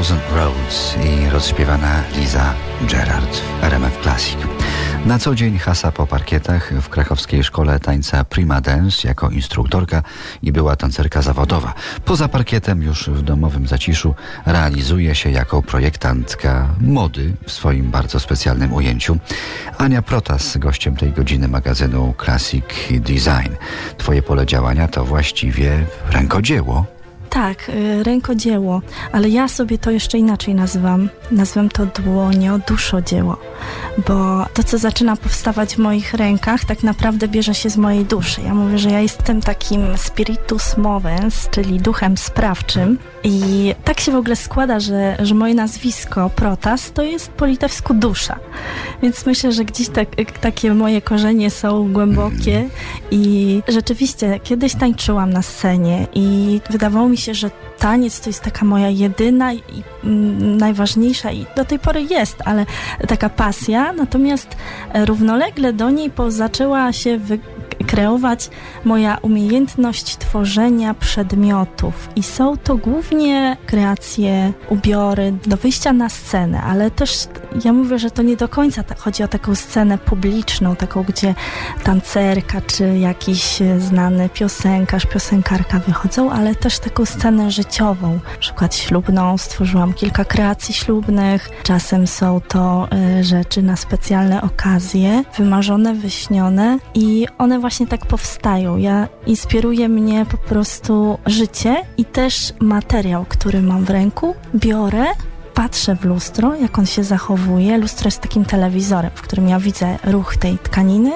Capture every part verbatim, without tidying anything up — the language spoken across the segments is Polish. Thousand Roads i rozśpiewana Lisa Gerrard w R M F Classic. Na co dzień hasa po parkietach w krakowskiej szkole tańca Prima Dance jako instruktorka i była tancerka zawodowa. Poza parkietem już w domowym zaciszu realizuje się jako projektantka mody w swoim bardzo specjalnym ujęciu. Ania Protas, gościem tej godziny magazynu Classic Design. Twoje pole działania to właściwie rękodzieło. Tak, rękodzieło, ale ja sobie to jeszcze inaczej nazywam. Nazywam to dłonio duszodzieło, bo to, co zaczyna powstawać w moich rękach, tak naprawdę bierze się z mojej duszy. Ja mówię, że ja jestem takim spiritus movens, czyli duchem sprawczym, i tak się w ogóle składa, że, że moje nazwisko Protas to jest po litewsku dusza, więc myślę, że gdzieś tak, takie moje korzenie są głębokie i rzeczywiście kiedyś tańczyłam na scenie i wydawało mi się, że taniec to jest taka moja jedyna i mm, najważniejsza i do tej pory jest, ale taka pasja, natomiast równolegle do niej po, zaczęła się wykreować moja umiejętność tworzenia przedmiotów i są to głównie kreacje, ubiory do wyjścia na scenę, ale też ja mówię, że to nie do końca tak, chodzi o taką scenę publiczną, taką, gdzie tancerka czy jakiś znany piosenkarz, piosenkarka wychodzą, ale też taką scenę życiową, na przykład ślubną. Stworzyłam kilka kreacji ślubnych. Czasem są to y, rzeczy na specjalne okazje, wymarzone, wyśnione i one właśnie tak powstają. Ja, inspiruje mnie po prostu życie i też materiał, który mam w ręku. Biorę, patrzę w lustro, jak on się zachowuje. Lustro jest takim telewizorem, w którym ja widzę ruch tej tkaniny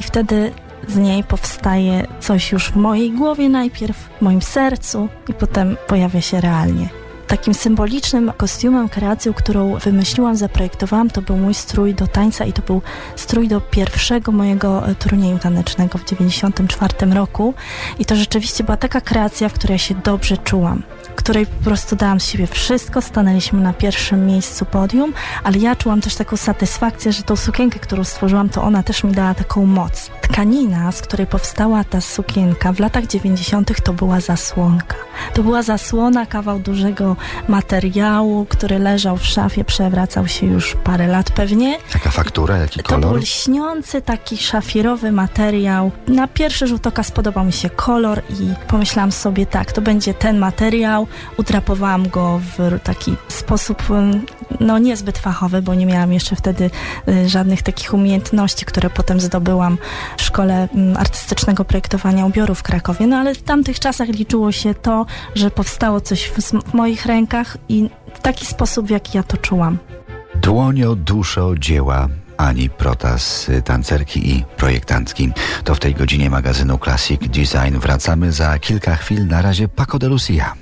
i wtedy z niej powstaje coś już w mojej głowie najpierw, w moim sercu i potem pojawia się realnie. Takim symbolicznym kostiumem, kreacją, którą wymyśliłam, zaprojektowałam, to był mój strój do tańca i to był strój do pierwszego mojego turnieju tanecznego w dziewięćdziesiątym czwartym roku i to rzeczywiście była taka kreacja, w której ja się dobrze czułam, w której po prostu dałam z siebie wszystko, stanęliśmy na pierwszym miejscu podium, ale ja czułam też taką satysfakcję, że tą sukienkę, którą stworzyłam, to ona też mi dała taką moc. Tkanina, z której powstała ta sukienka w latach dziewięćdziesiątych, to była zasłonka. To była zasłona, kawał dużego materiału, który leżał w szafie, przewracał się już parę lat pewnie. Taka faktura, jaki kolor? To był lśniący, taki szafirowy materiał. Na pierwszy rzut oka spodobał mi się kolor i pomyślałam sobie tak, to będzie ten materiał. Udrapowałam go w taki sposób, no niezbyt fachowy, bo nie miałam jeszcze wtedy żadnych takich umiejętności, które potem zdobyłam w Szkole Artystycznego Projektowania Ubioru w Krakowie. No ale w tamtych czasach liczyło się to, że powstało coś w moich rękach i w taki sposób, w jaki ja to czułam. Dłonio duszo dzieła Ani Protas, tancerki i projektantki. To w tej godzinie magazynu Classic Design. Wracamy za kilka chwil. Na razie Paco de Lucia.